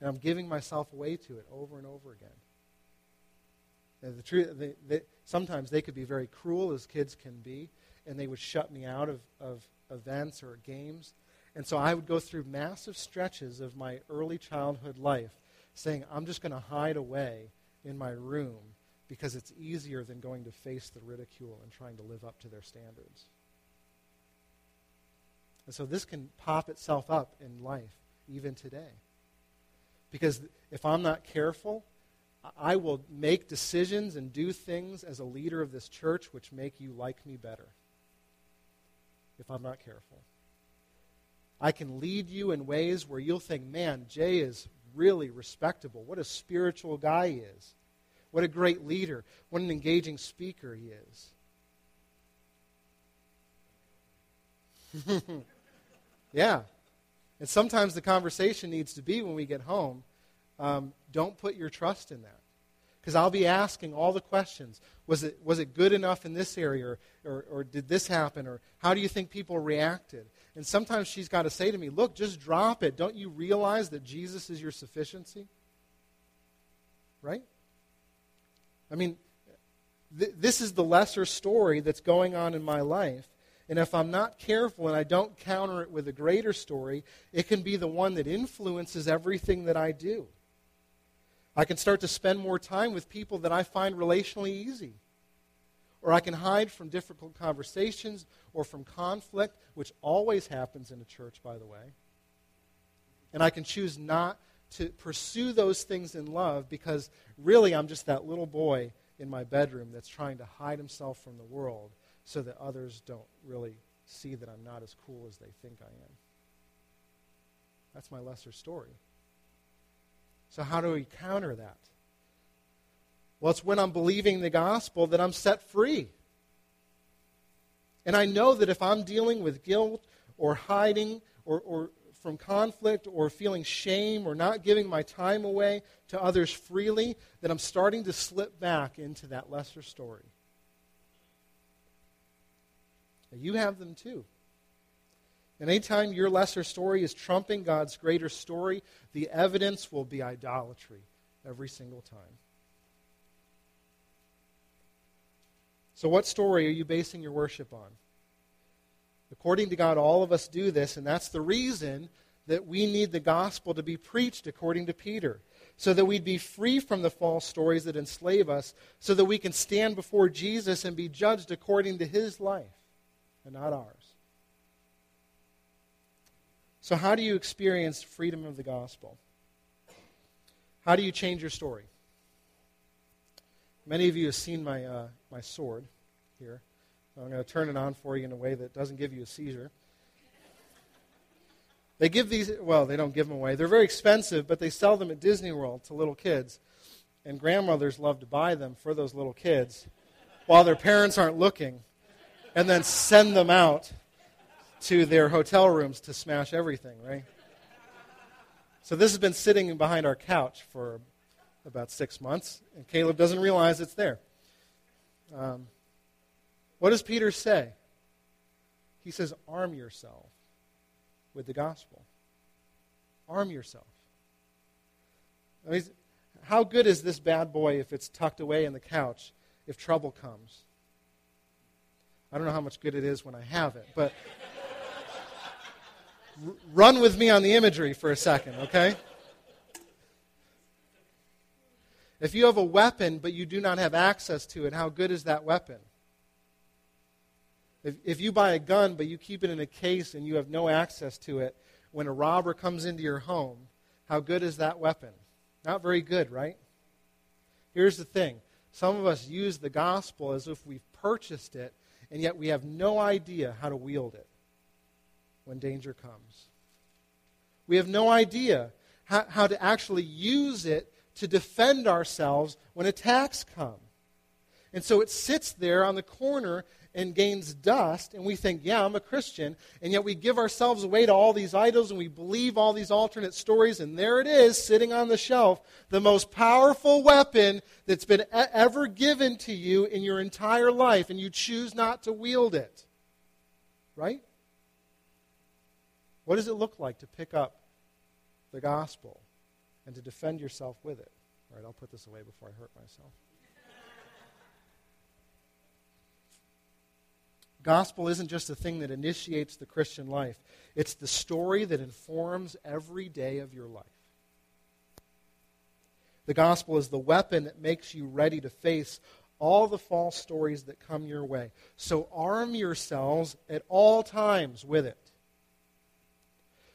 And I'm giving myself away to it over and over again. And the truth, they, they, sometimes they could be very cruel, as kids can be, and they would shut me out of, of events or games. And so I would go through massive stretches of my early childhood life saying, I'm just going to hide away in my room because it's easier than going to face the ridicule and trying to live up to their standards. And so this can pop itself up in life even today. Because if I'm not careful, I will make decisions and do things as a leader of this church which make you like me better, if I'm not careful. I can lead you in ways where you'll think, man, Jay is really respectable. What a spiritual guy he is. What a great leader. What an engaging speaker he is. Yeah. And sometimes the conversation needs to be when we get home, Um, don't put your trust in that. Because I'll be asking all the questions. Was it was it good enough in this area? Or, or, or did this happen? Or how do you think people reacted? And sometimes she's got to say to me, look, just drop it. Don't you realize that Jesus is your sufficiency? Right? I mean, th- this is the lesser story that's going on in my life. And if I'm not careful and I don't counter it with a greater story, it can be the one that influences everything that I do. I can start to spend more time with people that I find relationally easy. Or I can hide from difficult conversations or from conflict, which always happens in a church, by the way. And I can choose not to pursue those things in love because really I'm just that little boy in my bedroom that's trying to hide himself from the world so that others don't really see that I'm not as cool as they think I am. That's my lesser story. So how do we counter that? Well, it's when I'm believing the gospel that I'm set free. And I know that if I'm dealing with guilt or hiding or, or from conflict or feeling shame or not giving my time away to others freely, that I'm starting to slip back into that lesser story. Now, you have them too. And anytime your lesser story is trumping God's greater story, the evidence will be idolatry every single time. So what story are you basing your worship on? According to God, all of us do this, and that's the reason that we need the gospel to be preached according to Peter, so that we'd be free from the false stories that enslave us, so that we can stand before Jesus and be judged according to his life and not ours. So how do you experience freedom of the gospel? How do you change your story? Many of you have seen my uh, my sword here. I'm going to turn it on for you in a way that doesn't give you a seizure. They give these, well, they don't give them away. They're very expensive, but they sell them at Disney World to little kids. And grandmothers love to buy them for those little kids while their parents aren't looking, and then send them out to their hotel rooms to smash everything, right? So this has been sitting behind our couch for about six months, and Caleb doesn't realize it's there. Um, what does Peter say? He says, arm yourself with the gospel. Arm yourself. I mean, how good is this bad boy if it's tucked away in the couch if trouble comes? I don't know how much good it is when I have it, but r- run with me on the imagery for a second, okay? If you have a weapon but you do not have access to it, how good is that weapon? If, if you buy a gun but you keep it in a case and you have no access to it, when a robber comes into your home, how good is that weapon? Not very good, right? Here's the thing. Some of us use the gospel as if we've purchased it, and yet we have no idea how to wield it when danger comes. We have no idea how, how to actually use it to defend ourselves when attacks come. And so it sits there on the corner and gains dust, and we think, yeah, I'm a Christian, and yet we give ourselves away to all these idols, and we believe all these alternate stories, and there it is, sitting on the shelf, the most powerful weapon that's been ever given to you in your entire life, and you choose not to wield it. Right? What does it look like to pick up the gospel and to defend yourself with it? All right, I'll put this away before I hurt myself. Gospel isn't just a thing that initiates the Christian life. It's the story that informs every day of your life. The gospel is the weapon that makes you ready to face all the false stories that come your way. So arm yourselves at all times with it.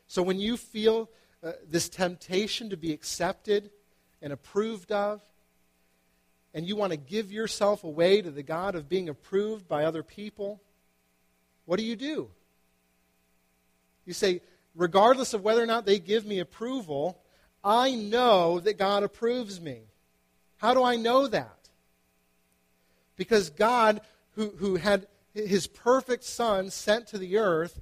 So when you feel uh, this temptation to be accepted and approved of, and you want to give yourself away to the God of being approved by other people, what do you do? You say, regardless of whether or not they give me approval, I know that God approves me. How do I know that? Because God, who, who had his perfect Son sent to the earth,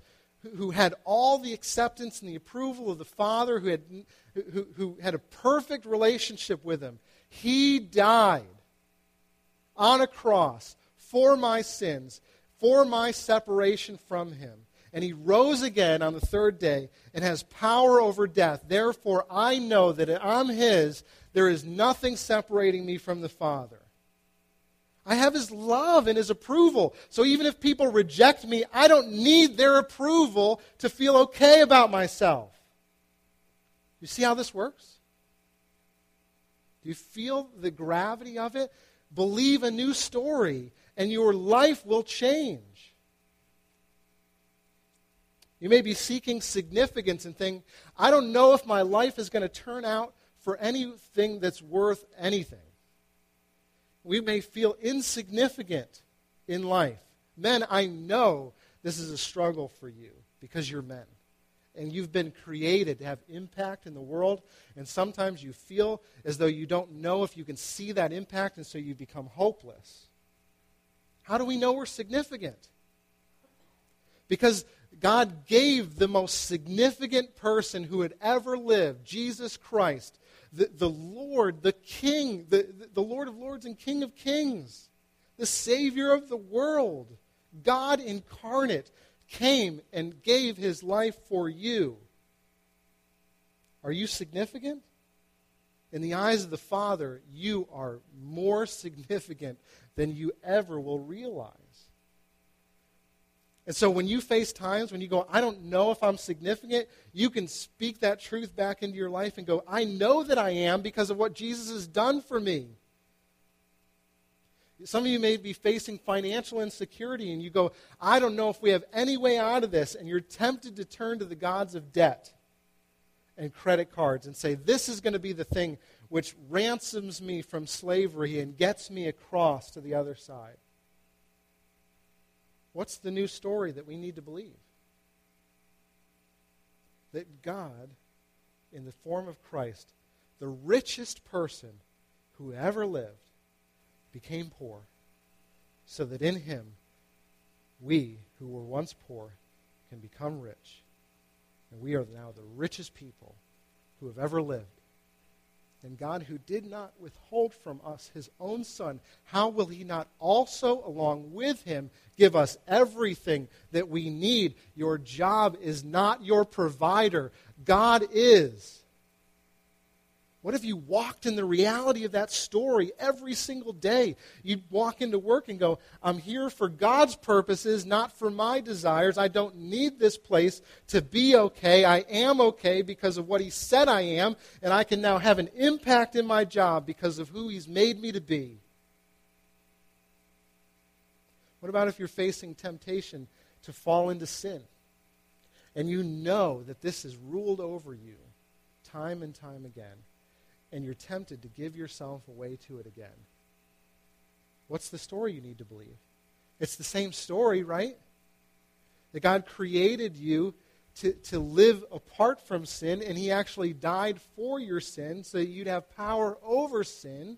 who had all the acceptance and the approval of the Father, who had, who, who had a perfect relationship with him, he died on a cross for my sins, for my separation from him. And he rose again on the third day and has power over death. Therefore, I know that I'm his. There is nothing separating me from the Father. I have his love and his approval. So even if people reject me, I don't need their approval to feel okay about myself. You see how this works? Do you feel the gravity of it? Believe a new story, and your life will change. You may be seeking significance and think, I don't know if my life is going to turn out for anything that's worth anything. We may feel insignificant in life. Men, I know this is a struggle for you because you're men. And you've been created to have impact in the world. And sometimes you feel as though you don't know if you can see that impact, and so you become hopeless. How do we know we're significant? Because God gave the most significant person who had ever lived, Jesus Christ, the, the Lord, the King, the, the Lord of Lords and King of Kings, the Savior of the world, God incarnate, came and gave his life for you. Are you significant? In the eyes of the Father, you are more significant than you ever will realize. And so when you face times when you go, I don't know if I'm significant, you can speak that truth back into your life and go, I know that I am because of what Jesus has done for me. Some of you may be facing financial insecurity and you go, I don't know if we have any way out of this. And you're tempted to turn to the gods of debt and credit cards and say, this is going to be the thing which ransoms me from slavery and gets me across to the other side. What's the new story that we need to believe? That God, in the form of Christ, the richest person who ever lived, became poor, so that in him we, who were once poor, can become rich. And we are now the richest people who have ever lived. And God, who did not withhold from us his own Son, how will he not also, along with him, give us everything that we need? Your job is not your provider. God is. What if you walked in the reality of that story every single day? You'd walk into work and go, I'm here for God's purposes, not for my desires. I don't need this place to be okay. I am okay because of what he said I am, and I can now have an impact in my job because of who he's made me to be. What about if you're facing temptation to fall into sin, and you know that this has ruled over you time and time again, and you're tempted to give yourself away to it again? What's the story you need to believe? It's the same story, right? That God created you to, to live apart from sin, and he actually died for your sin so that you'd have power over sin.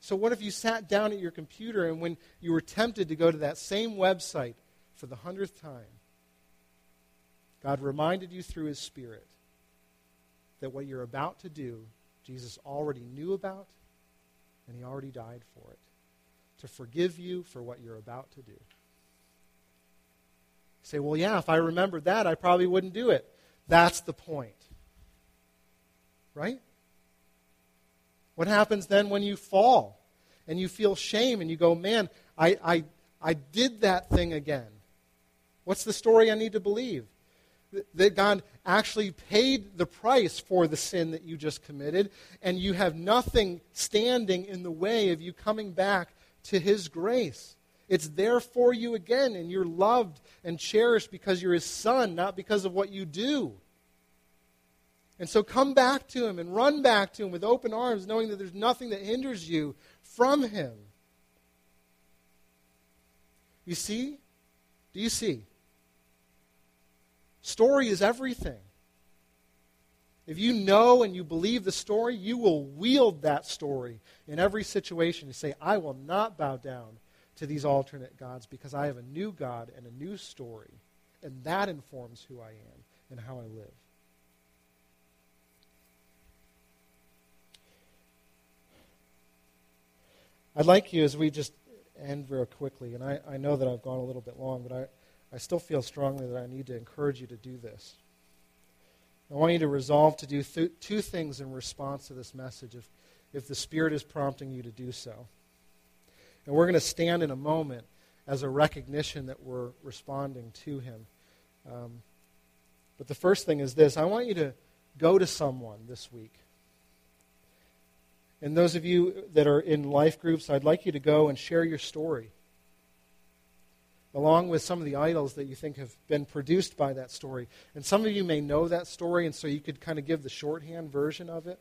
So what if you sat down at your computer and when you were tempted to go to that same website for the hundredth time, God reminded you through his Spirit that what you're about to do, Jesus already knew about, and he already died for it, to forgive you for what you're about to do. You say, well, yeah, if I remembered that, I probably wouldn't do it. That's the point. Right? What happens then when you fall and you feel shame and you go, man, I, I, I did that thing again? What's the story I need to believe? That God actually paid the price for the sin that you just committed, and you have nothing standing in the way of you coming back to his grace. It's there for you again, and you're loved and cherished because you're his son, not because of what you do. And so come back to him and run back to him with open arms, knowing that there's nothing that hinders you from him. You see? Do you see? Story is everything. If you know and you believe the story, you will wield that story in every situation. You say, I will not bow down to these alternate gods because I have a new God and a new story, and that informs who I am and how I live. I'd like you, as we just end very quickly, and I, I know that I've gone a little bit long, but I I still feel strongly that I need to encourage you to do this. I want you to resolve to do th- two things in response to this message if, if the Spirit is prompting you to do so. And we're going to stand in a moment as a recognition that we're responding to him. Um, but the first thing is this. I want you to go to someone this week. And those of you that are in life groups, I'd like you to go and share your story, along with some of the idols that you think have been produced by that story. And some of you may know that story, and so you could kind of give the shorthand version of it.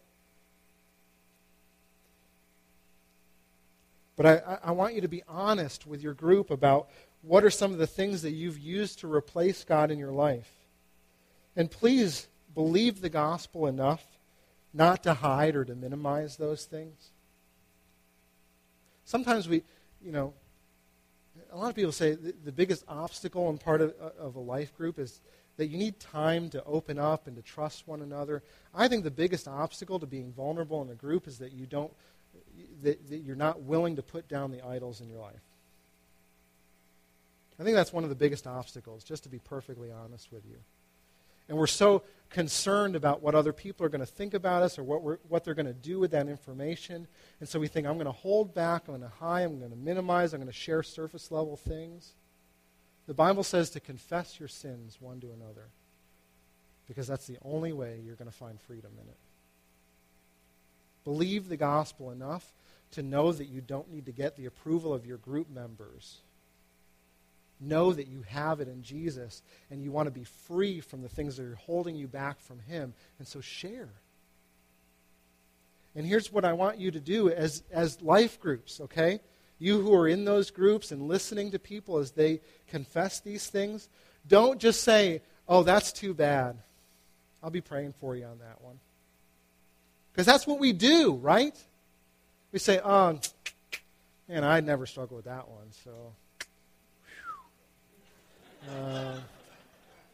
But I, I want you to be honest with your group about what are some of the things that you've used to replace God in your life. And please believe the gospel enough not to hide or to minimize those things. Sometimes we, you know, a lot of people say the biggest obstacle and part of, of a life group is that you need time to open up and to trust one another. I think the biggest obstacle to being vulnerable in a group is that you don't, that, that you're not willing to put down the idols in your life. I think that's one of the biggest obstacles, just to be perfectly honest with you. And we're so concerned about what other people are going to think about us or what we're, what they're going to do with that information. And so we think, I'm going to hold back, I'm going to hide, I'm going to minimize, I'm going to share surface level things. The Bible says to confess your sins one to another because that's the only way you're going to find freedom in it. Believe the gospel enough to know that you don't need to get the approval of your group members. Know that you have it in Jesus, and you want to be free from the things that are holding you back from him, and so share. And here's what I want you to do as, as life groups, okay? You who are in those groups and listening to people as they confess these things, don't just say, oh, that's too bad. I'll be praying for you on that one. Because that's what we do, right? We say, oh, man, I never struggle with that one, so... Uh,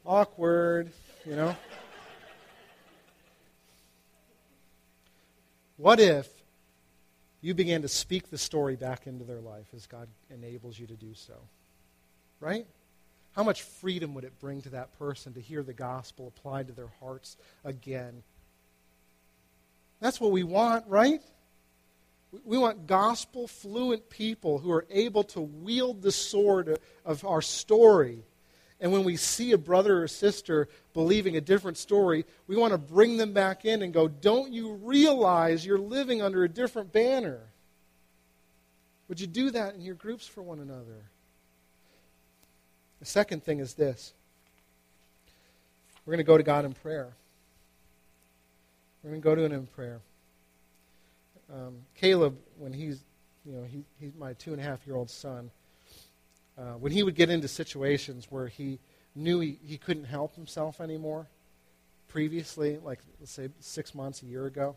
awkward, you know. What if you began to speak the story back into their life as God enables you to do so? Right? How much freedom would it bring to that person to hear the gospel applied to their hearts again? That's what we want, right? We want gospel-fluent people who are able to wield the sword of our story. And when we see a brother or sister believing a different story, we want to bring them back in and go, don't you realize you're living under a different banner? Would you do that in your groups for one another? The second thing is this. We're going to go to God in prayer. We're going to go to him in prayer. Um, Caleb, when he's, you know, he, he's my two and a half year old son, uh, when he would get into situations where he knew he, he couldn't help himself anymore, previously, like let's say six months, a year ago,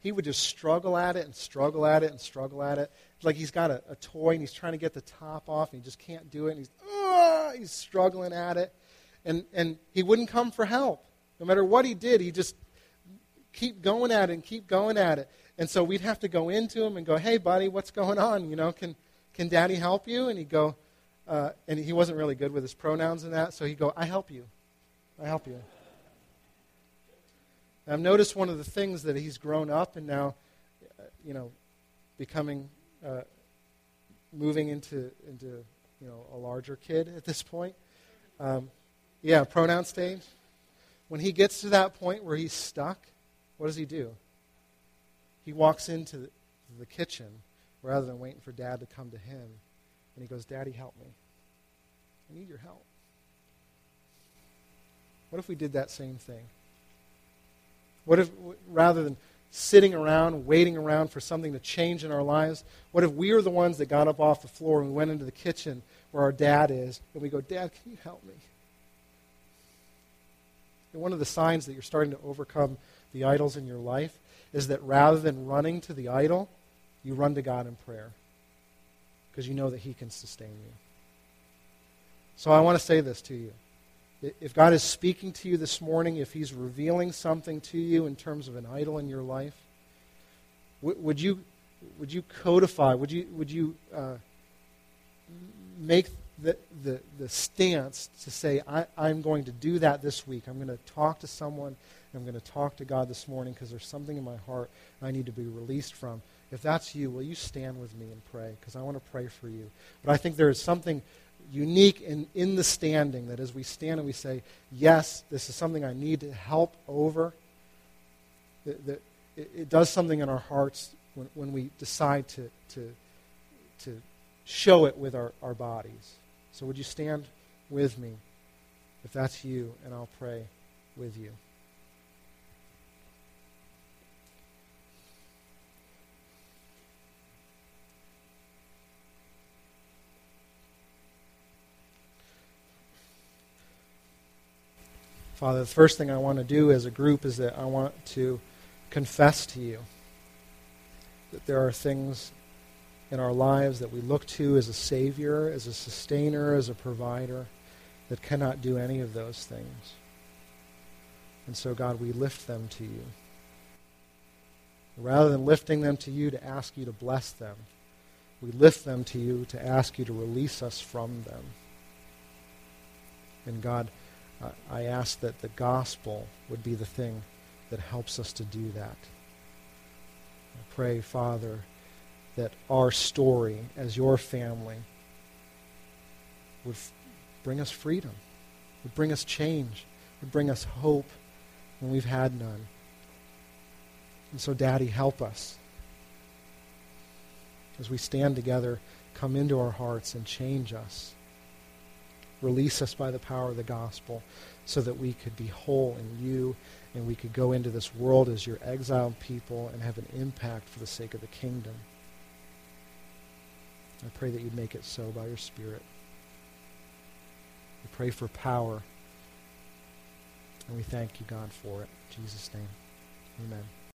he would just struggle at it and struggle at it and struggle at it. It's like he's got a, a toy and he's trying to get the top off and he just can't do it. And he's, ah, he's struggling at it. And, and he wouldn't come for help. No matter what he did, he just keep going at it and keep going at it. And so we'd have to go into him and go, hey, buddy, what's going on? You know, can can Daddy help you? And he'd go, uh, and he wasn't really good with his pronouns and that, so he'd go, I help you. I help you. And I've noticed one of the things that he's grown up and now, you know, becoming, uh, moving into, into you know, a larger kid at this point. Um, yeah, pronoun stage. When he gets to that point where he's stuck, what does he do? He walks into the kitchen rather than waiting for Dad to come to him. And he goes, Daddy, help me. I need your help. What if we did that same thing? What if, rather than sitting around, waiting around for something to change in our lives, what if we were the ones that got up off the floor and we went into the kitchen where our dad is, and we go, Dad, can you help me? And one of the signs that you're starting to overcome the idols in your life is that rather than running to the idol, you run to God in prayer because you know that he can sustain you. So I want to say this to you. If God is speaking to you this morning, if he's revealing something to you in terms of an idol in your life, would you would you codify, would you would you uh, make the, the, the stance to say, I, I'm going to do that this week. I'm going to talk to someone. I'm going to talk to God this morning because there's something in my heart I need to be released from. If that's you, will you stand with me and pray? Because I want to pray for you. But I think there is something unique in, in the standing that as we stand and we say, yes, this is something I need to help over, that, that it, it does something in our hearts when, when we decide to, to, to show it with our, our bodies. So would you stand with me if that's you, and I'll pray with you. Father, the first thing I want to do as a group is that I want to confess to you that there are things in our lives that we look to as a savior, as a sustainer, as a provider, that cannot do any of those things. And so, God, we lift them to you. Rather than lifting them to you to ask you to bless them, we lift them to you to ask you to release us from them. And God, I ask that the gospel would be the thing that helps us to do that. I pray, Father, that our story as your family would f- bring us freedom, would bring us change, would bring us hope when we've had none. And so, Daddy, help us. as we stand together, come into our hearts and change us. Release us by the power of the gospel so that we could be whole in you and we could go into this world as your exiled people and have an impact for the sake of the kingdom. I pray that you'd make it so by your Spirit. We pray for power, and we thank you, God, for it. In Jesus' name, amen.